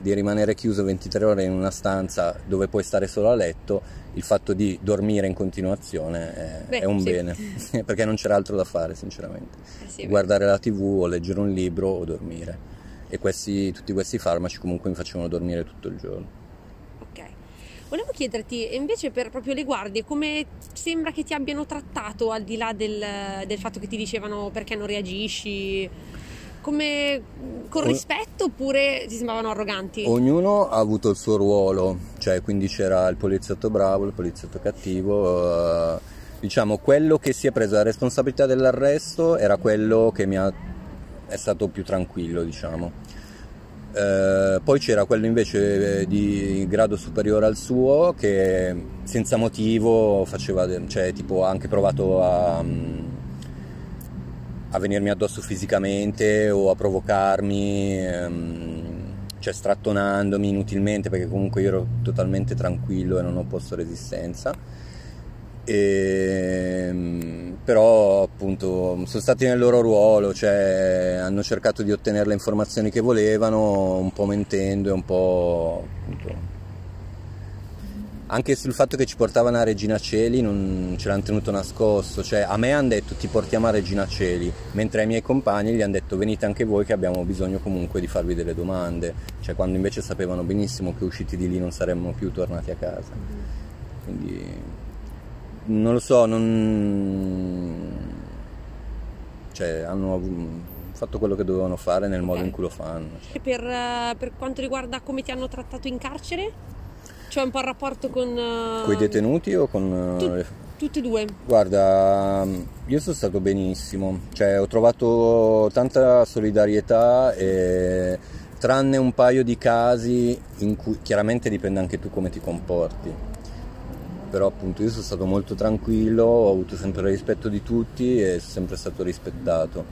Di rimanere chiuso 23 ore in una stanza dove puoi stare solo a letto, il fatto di dormire in continuazione è un bene, perché non c'era altro da fare sinceramente, guardare la TV o leggere un libro o dormire, e tutti questi farmaci comunque mi facevano dormire tutto il giorno. Volevo chiederti invece per proprio le guardie come sembra che ti abbiano trattato, al di là del fatto che ti dicevano perché non reagisci, come con rispetto oppure ti sembravano arroganti? Ognuno ha avuto il suo ruolo, cioè quindi c'era il poliziotto bravo, il poliziotto cattivo, diciamo quello che si è preso la responsabilità dell'arresto era quello che è stato più tranquillo, diciamo. Poi c'era quello invece di grado superiore al suo che senza motivo faceva, cioè tipo ha anche provato a venirmi addosso fisicamente o a provocarmi, cioè strattonandomi inutilmente, perché comunque io ero totalmente tranquillo e non ho opposto resistenza. Però appunto sono stati nel loro ruolo, cioè hanno cercato di ottenere le informazioni che volevano, un po' mentendo e un po' appunto. Anche sul fatto che ci portavano a Regina Coeli non ce l'hanno tenuto nascosto, cioè a me hanno detto ti portiamo a Regina Coeli, mentre ai miei compagni gli hanno detto venite anche voi che abbiamo bisogno comunque di farvi delle domande, cioè quando invece sapevano benissimo che usciti di lì non saremmo più tornati a casa. Quindi non lo so, cioè hanno fatto quello che dovevano fare nel modo in cui lo fanno. E per quanto riguarda come ti hanno trattato in carcere? C'è un po' il rapporto con i detenuti o con... Tutti e due. Guarda, io sono stato benissimo, cioè ho trovato tanta solidarietà e... tranne un paio di casi in cui chiaramente dipende anche tu come ti comporti. Però appunto io sono stato molto tranquillo, ho avuto sempre il rispetto di tutti e sono sempre stato rispettato.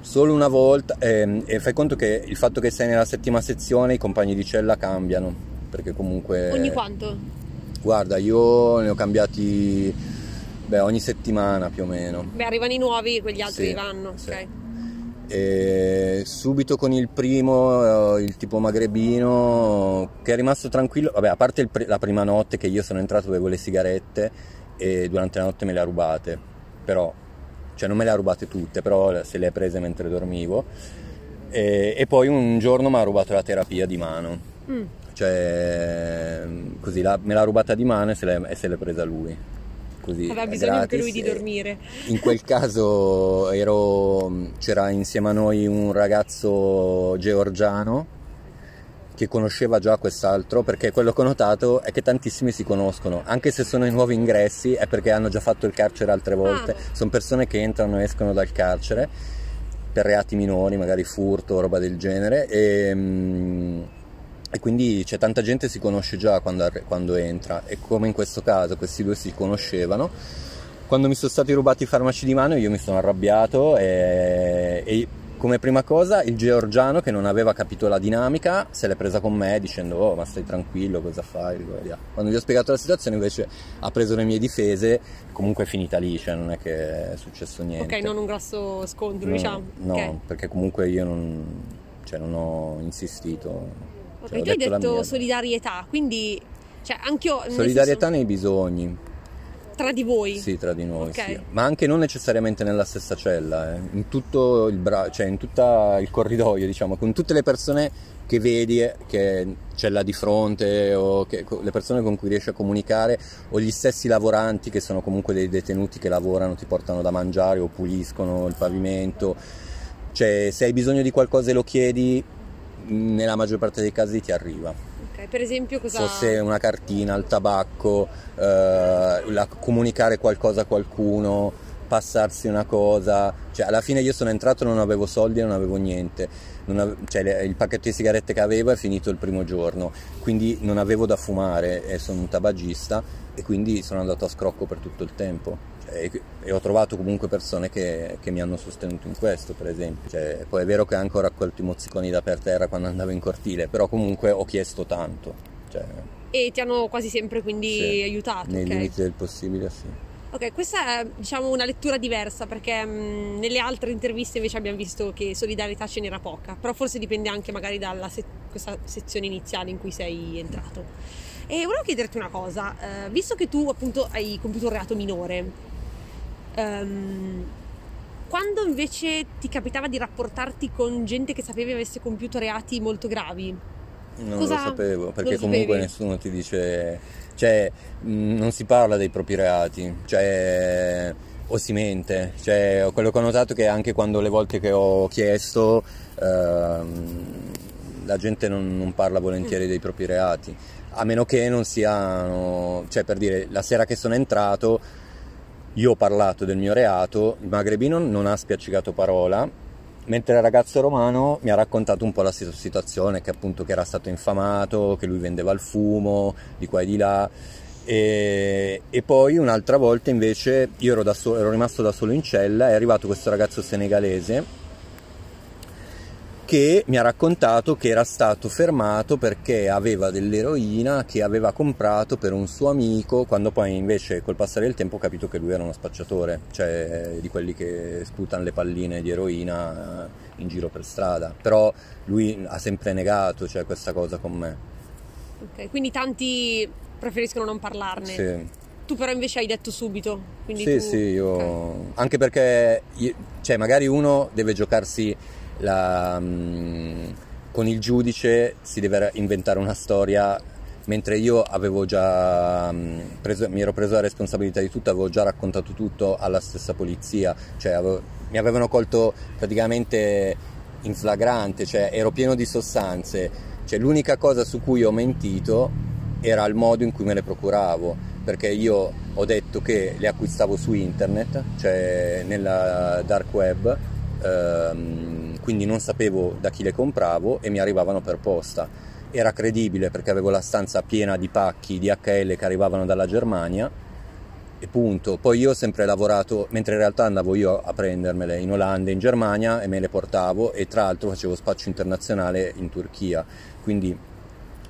Solo una volta, e fai conto che il fatto che sei nella settima sezione i compagni di cella cambiano, perché comunque... Ogni quanto? Guarda, io ne ho cambiati ogni settimana più o meno. Beh, arrivano i nuovi, quegli altri vanno, sì. Ok. E subito con il primo, il tipo magrebino, che è rimasto tranquillo, vabbè, a parte la prima notte che io sono entrato bevo le sigarette e durante la notte me le ha rubate, però cioè non me le ha rubate tutte, però se le ha prese mentre dormivo, e poi un giorno mi ha rubato la terapia di mano, cioè così me l'ha rubata di mano e se l'è presa lui. Così, aveva bisogno anche lui di dormire. In quel caso c'era insieme a noi un ragazzo georgiano che conosceva già quest'altro, perché quello che ho notato è che tantissimi si conoscono, anche se sono i nuovi ingressi è perché hanno già fatto il carcere altre volte, sono persone che entrano e escono dal carcere per reati minori, magari furto, roba del genere, e quindi c'è tanta gente che si conosce già quando entra, e come in questo caso questi due si conoscevano. Quando mi sono stati rubati i farmaci di mano io mi sono arrabbiato e come prima cosa il georgiano, che non aveva capito la dinamica, se l'è presa con me dicendo oh ma stai tranquillo, cosa fai? Quando gli ho spiegato la situazione invece ha preso le mie difese, comunque è finita lì, cioè non è che è successo niente. Ok, non un grosso scontro, no, diciamo. No, okay. Perché comunque io non ho insistito. Cioè, tu hai detto solidarietà, quindi cioè, anch'io. Solidarietà nei bisogni. Tra di voi? Sì, tra di noi, sì. Ma anche non necessariamente nella stessa cella, in tutto il corridoio, diciamo, con tutte le persone che vedi, che c'è là di fronte, o le persone con cui riesci a comunicare, o gli stessi lavoranti che sono comunque dei detenuti che lavorano, ti portano da mangiare o puliscono il pavimento. Cioè, se hai bisogno di qualcosa e lo chiedi, nella maggior parte dei casi ti arriva. Ok, per esempio cosa? Se una cartina, il tabacco, comunicare qualcosa a qualcuno, passarsi una cosa, cioè alla fine io sono entrato non avevo soldi, non avevo niente, cioè il pacchetto di sigarette che avevo è finito il primo giorno, quindi non avevo da fumare e sono un tabagista e quindi sono andato a scrocco per tutto il tempo. E ho trovato comunque persone che mi hanno sostenuto in questo, per esempio, cioè, poi è vero che anche ho raccolto i mozziconi da per terra quando andavo in cortile, però comunque ho chiesto tanto, cioè... E ti hanno quasi sempre quindi aiutato? Nei limiti del possibile, sì. Ok, questa è, diciamo, una lettura diversa, perché nelle altre interviste invece abbiamo visto che solidarietà ce n'era poca, però forse dipende anche magari dalla questa sezione iniziale in cui sei entrato. E volevo chiederti una cosa, visto che tu appunto hai compiuto un reato minore, quando invece ti capitava di rapportarti con gente che sapevi avesse compiuto reati molto gravi? Non lo sapevo, perché comunque nessuno ti dice, cioè non si parla dei propri reati, cioè o si mente, cioè quello che ho notato è che anche quando le volte che ho chiesto la gente non parla volentieri dei propri reati, a meno che non siano, cioè per dire la sera che sono entrato io ho parlato del mio reato, il magrebino non ha spiaccicato parola, mentre il ragazzo romano mi ha raccontato un po' la situazione, che appunto che era stato infamato, che lui vendeva il fumo di qua e di là, e poi un'altra volta invece io ero rimasto da solo in cella, è arrivato questo ragazzo senegalese che mi ha raccontato che era stato fermato perché aveva dell'eroina che aveva comprato per un suo amico, quando poi invece col passare del tempo ho capito che lui era uno spacciatore, cioè di quelli che sputano le palline di eroina in giro per strada, però lui ha sempre negato, cioè, questa cosa con me. Ok, quindi tanti preferiscono non parlarne. Sì. Tu però invece hai detto subito, quindi sì, io... Okay. Anche perché cioè magari uno deve giocarsi con il giudice, si deve inventare una storia, mentre io avevo già mi ero preso la responsabilità di tutto, avevo già raccontato tutto alla stessa polizia, cioè mi avevano colto praticamente in flagrante, cioè ero pieno di sostanze, cioè l'unica cosa su cui ho mentito era il modo in cui me le procuravo, perché io ho detto che le acquistavo su internet, cioè nella dark web, quindi non sapevo da chi le compravo e mi arrivavano per posta. Era credibile perché avevo la stanza piena di pacchi di DHL che arrivavano dalla Germania e punto. Poi io ho sempre lavorato, mentre in realtà andavo io a prendermele in Olanda, in Germania, e me le portavo, e tra l'altro facevo spaccio internazionale in Turchia, quindi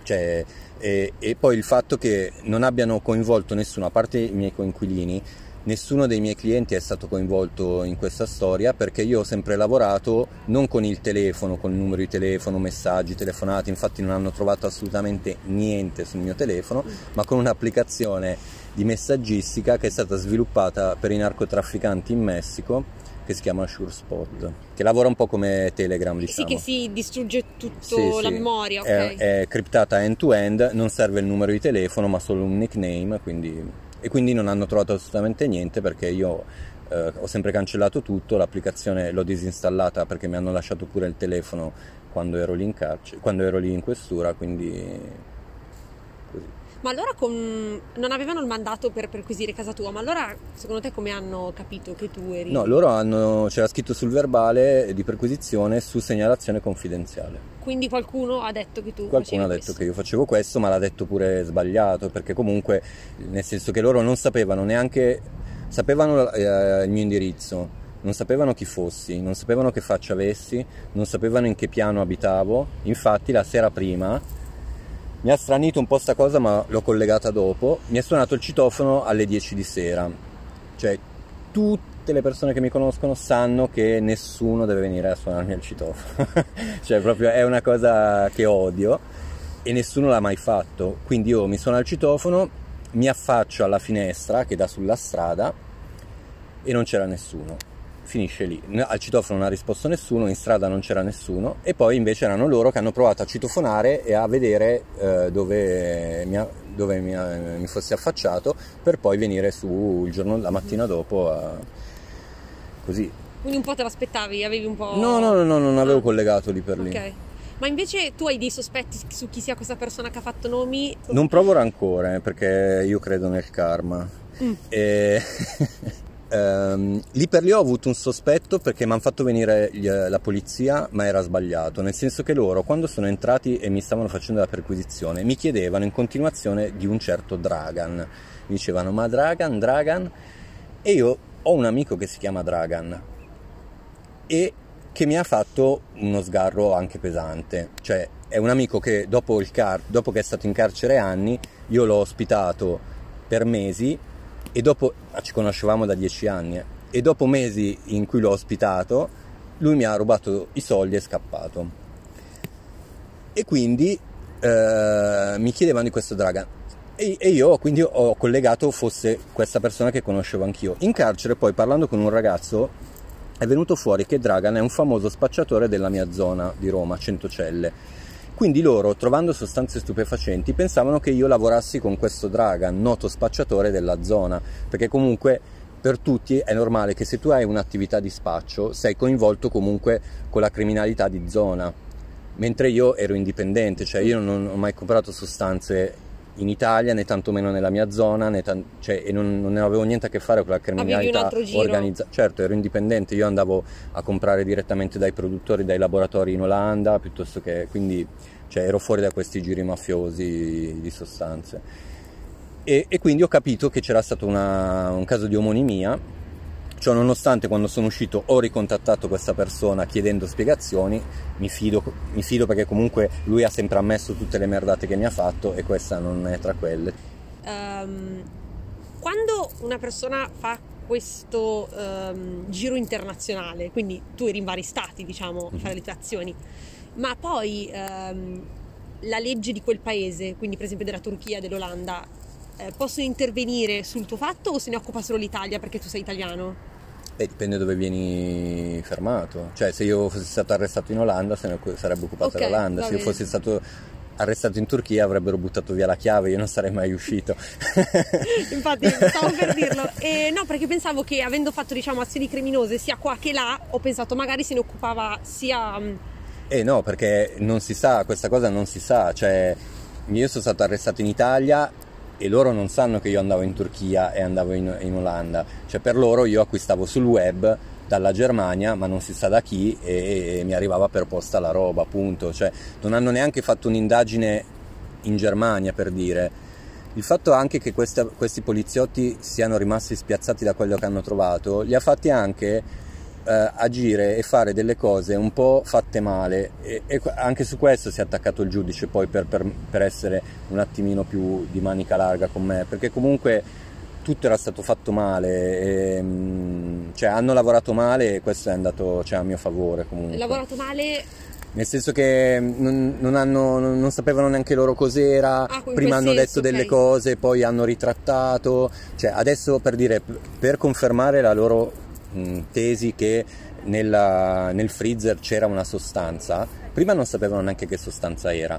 cioè, e poi il fatto che non abbiano coinvolto nessuno, a parte i miei coinquilini, nessuno dei miei clienti è stato coinvolto in questa storia, perché io ho sempre lavorato non con il telefono, con il numero di telefono, messaggi, telefonate, infatti non hanno trovato assolutamente niente sul mio telefono, ma con un'applicazione di messaggistica che è stata sviluppata per i narcotrafficanti in Messico, che si chiama SureSpot, che lavora un po' come Telegram, diciamo. Sì, che si distrugge tutta la memoria, okay. È criptata end-to-end, non serve il numero di telefono ma solo un nickname, quindi... E quindi non hanno trovato assolutamente niente, perché io ho sempre cancellato tutto, l'applicazione l'ho disinstallata perché mi hanno lasciato pure il telefono quando ero lì in carcere, quando ero lì in questura, quindi così. Ma allora non avevano il mandato per perquisire casa tua, ma allora secondo te come hanno capito che tu eri? No, loro c'era scritto sul verbale di perquisizione su segnalazione confidenziale. Quindi qualcuno ha detto che tu facevi questo? Qualcuno ha detto che io facevo questo, ma l'ha detto pure sbagliato, perché comunque, nel senso che loro non sapevano neanche, sapevano il mio indirizzo, non sapevano chi fossi, non sapevano che faccia avessi, non sapevano in che piano abitavo, infatti la sera prima... Mi ha stranito un po' sta cosa, ma l'ho collegata dopo. Mi è suonato il citofono alle 10 di sera. Cioè, tutte le persone che mi conoscono sanno che nessuno deve venire a suonarmi il citofono. Cioè, proprio è una cosa che odio e nessuno l'ha mai fatto. Quindi io mi suona il citofono, mi affaccio alla finestra che dà sulla strada e non c'era nessuno. Finisce lì. Al citofono non ha risposto nessuno, in strada non c'era nessuno, e poi invece erano loro che hanno provato a citofonare e a vedere dove mi fossi affacciato, per poi venire su il giorno, la mattina dopo, così. Quindi un po' te l'aspettavi, avevi un po'... No, non avevo collegato lì per lì. Ok. Ma invece tu hai dei sospetti su chi sia questa persona che ha fatto nomi? Non provo rancore, perché io credo nel karma. E... lì per lì ho avuto un sospetto, perché mi hanno fatto venire la polizia, ma era sbagliato, nel senso che loro quando sono entrati e mi stavano facendo la perquisizione mi chiedevano in continuazione di un certo Dragan, mi dicevano ma Dragan, e io ho un amico che si chiama Dragan e che mi ha fatto uno sgarro anche pesante, cioè è un amico che dopo che è stato in carcere anni, io l'ho ospitato per mesi, e dopo ci conoscevamo da 10 anni e dopo mesi in cui l'ho ospitato lui mi ha rubato i soldi e è scappato. E quindi mi chiedevano di questo Dragan e io quindi ho collegato fosse questa persona che conoscevo anch'io. In carcere poi, parlando con un ragazzo, è venuto fuori che Dragan è un famoso spacciatore della mia zona di Roma, Centocelle. Quindi loro, trovando sostanze stupefacenti, pensavano che io lavorassi con questo Dragan, noto spacciatore della zona, perché comunque per tutti è normale che se tu hai un'attività di spaccio sei coinvolto comunque con la criminalità di zona, mentre io ero indipendente, cioè io non ho mai comprato sostanze in Italia né tantomeno nella mia zona, e non ne avevo niente a che fare con la criminalità organizzata. Certo, ero indipendente, io andavo a comprare direttamente dai produttori, dai laboratori in Olanda, piuttosto che, quindi cioè, ero fuori da questi giri mafiosi di sostanze. E quindi ho capito che c'era stato un caso di omonimia, cioè nonostante quando sono uscito ho ricontattato questa persona chiedendo spiegazioni, mi fido perché comunque lui ha sempre ammesso tutte le merdate che mi ha fatto e questa non è tra quelle. Quando una persona fa questo giro internazionale, quindi tu eri in vari stati diciamo a fare le tue azioni, ma poi la legge di quel paese, quindi per esempio della Turchia, dell'Olanda, possono intervenire sul tuo fatto o se ne occupa solo l'Italia perché tu sei italiano? Beh, dipende dove vieni fermato. Cioè, se io fossi stato arrestato in Olanda se ne sarebbe occupata l'Olanda. Se io fossi stato arrestato in Turchia avrebbero buttato via la chiave, io non sarei mai uscito. Infatti stavo per dirlo. No, perché pensavo che avendo fatto diciamo azioni criminose sia qua che là, ho pensato magari se ne occupava sia... no, perché non si sa, questa cosa non si sa. Cioè, io sono stato arrestato in Italia e loro non sanno che io andavo in Turchia e andavo in Olanda, cioè per loro io acquistavo sul web dalla Germania ma non si sa da chi e mi arrivava per posta la roba, appunto. Cioè non hanno neanche fatto un'indagine in Germania, per dire. Il fatto anche che questi poliziotti siano rimasti spiazzati da quello che hanno trovato li ha fatti anche agire e fare delle cose un po' fatte male e anche su questo si è attaccato il giudice poi per essere un attimino più di manica larga con me, perché comunque tutto era stato fatto male e, cioè hanno lavorato male e questo è andato, cioè, a mio favore comunque. Lavorato male? Nel senso che non sapevano neanche loro cos'era, prima hanno detto delle cose, poi hanno ritrattato, cioè adesso per dire, per confermare la loro tesi che nel freezer c'era una sostanza, prima non sapevano neanche che sostanza era.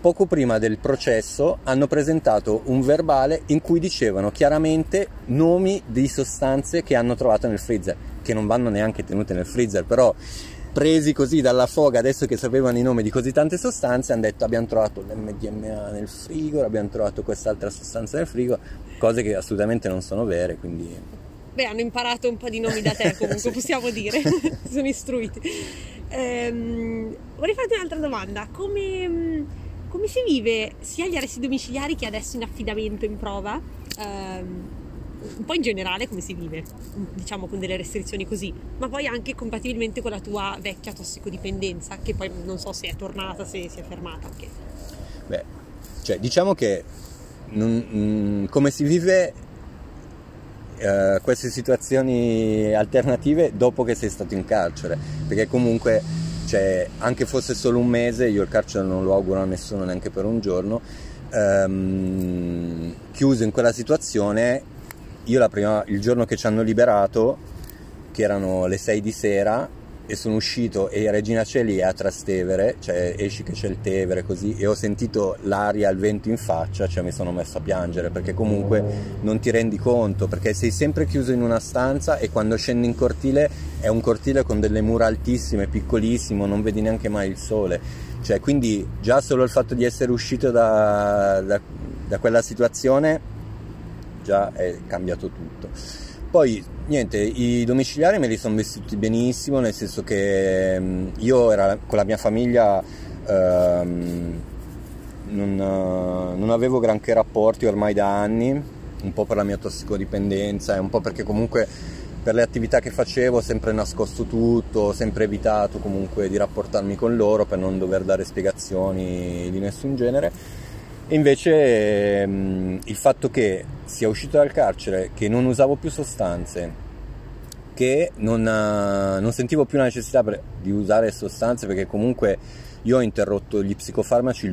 Poco prima del processo hanno presentato un verbale in cui dicevano chiaramente nomi di sostanze che hanno trovato nel freezer, che non vanno neanche tenute nel freezer, però presi così dalla foga, adesso che sapevano i nomi di così tante sostanze, hanno detto abbiamo trovato l'MDMA nel frigo, abbiamo trovato quest'altra sostanza nel frigo, cose che assolutamente non sono vere, quindi... Beh, hanno imparato un po' di nomi da te comunque, possiamo dire, sono istruiti. Vorrei farti un'altra domanda, come si vive sia gli arresti domiciliari che adesso in affidamento in prova? Un po' in generale come si vive, diciamo con delle restrizioni così, ma poi anche compatibilmente con la tua vecchia tossicodipendenza, che poi non so se è tornata, se si è fermata anche. Beh, cioè diciamo che come si vive... queste situazioni alternative dopo che sei stato in carcere, perché comunque cioè, anche fosse solo un mese, io il carcere non lo auguro a nessuno neanche per un giorno, chiuso in quella situazione io il giorno che ci hanno liberato, che erano le 6 di sera e sono uscito e Regina Coeli è a Trastevere, cioè esci che c'è il Tevere così, e ho sentito l'aria, il vento in faccia, cioè mi sono messo a piangere, perché comunque non ti rendi conto, perché sei sempre chiuso in una stanza e quando scendi in cortile è un cortile con delle mura altissime, piccolissimo, non vedi neanche mai il sole, cioè quindi già solo il fatto di essere uscito da quella situazione già è cambiato tutto. Poi niente, i domiciliari me li sono vissuti benissimo, nel senso che io con la mia famiglia non avevo granché rapporti ormai da anni, un po' per la mia tossicodipendenza e un po' perché comunque per le attività che facevo ho sempre nascosto tutto, ho sempre evitato comunque di rapportarmi con loro per non dover dare spiegazioni di nessun genere. E invece il fatto che sia uscito dal carcere, che non usavo più sostanze, che non sentivo più la necessità di usare sostanze, perché comunque io ho interrotto gli psicofarmaci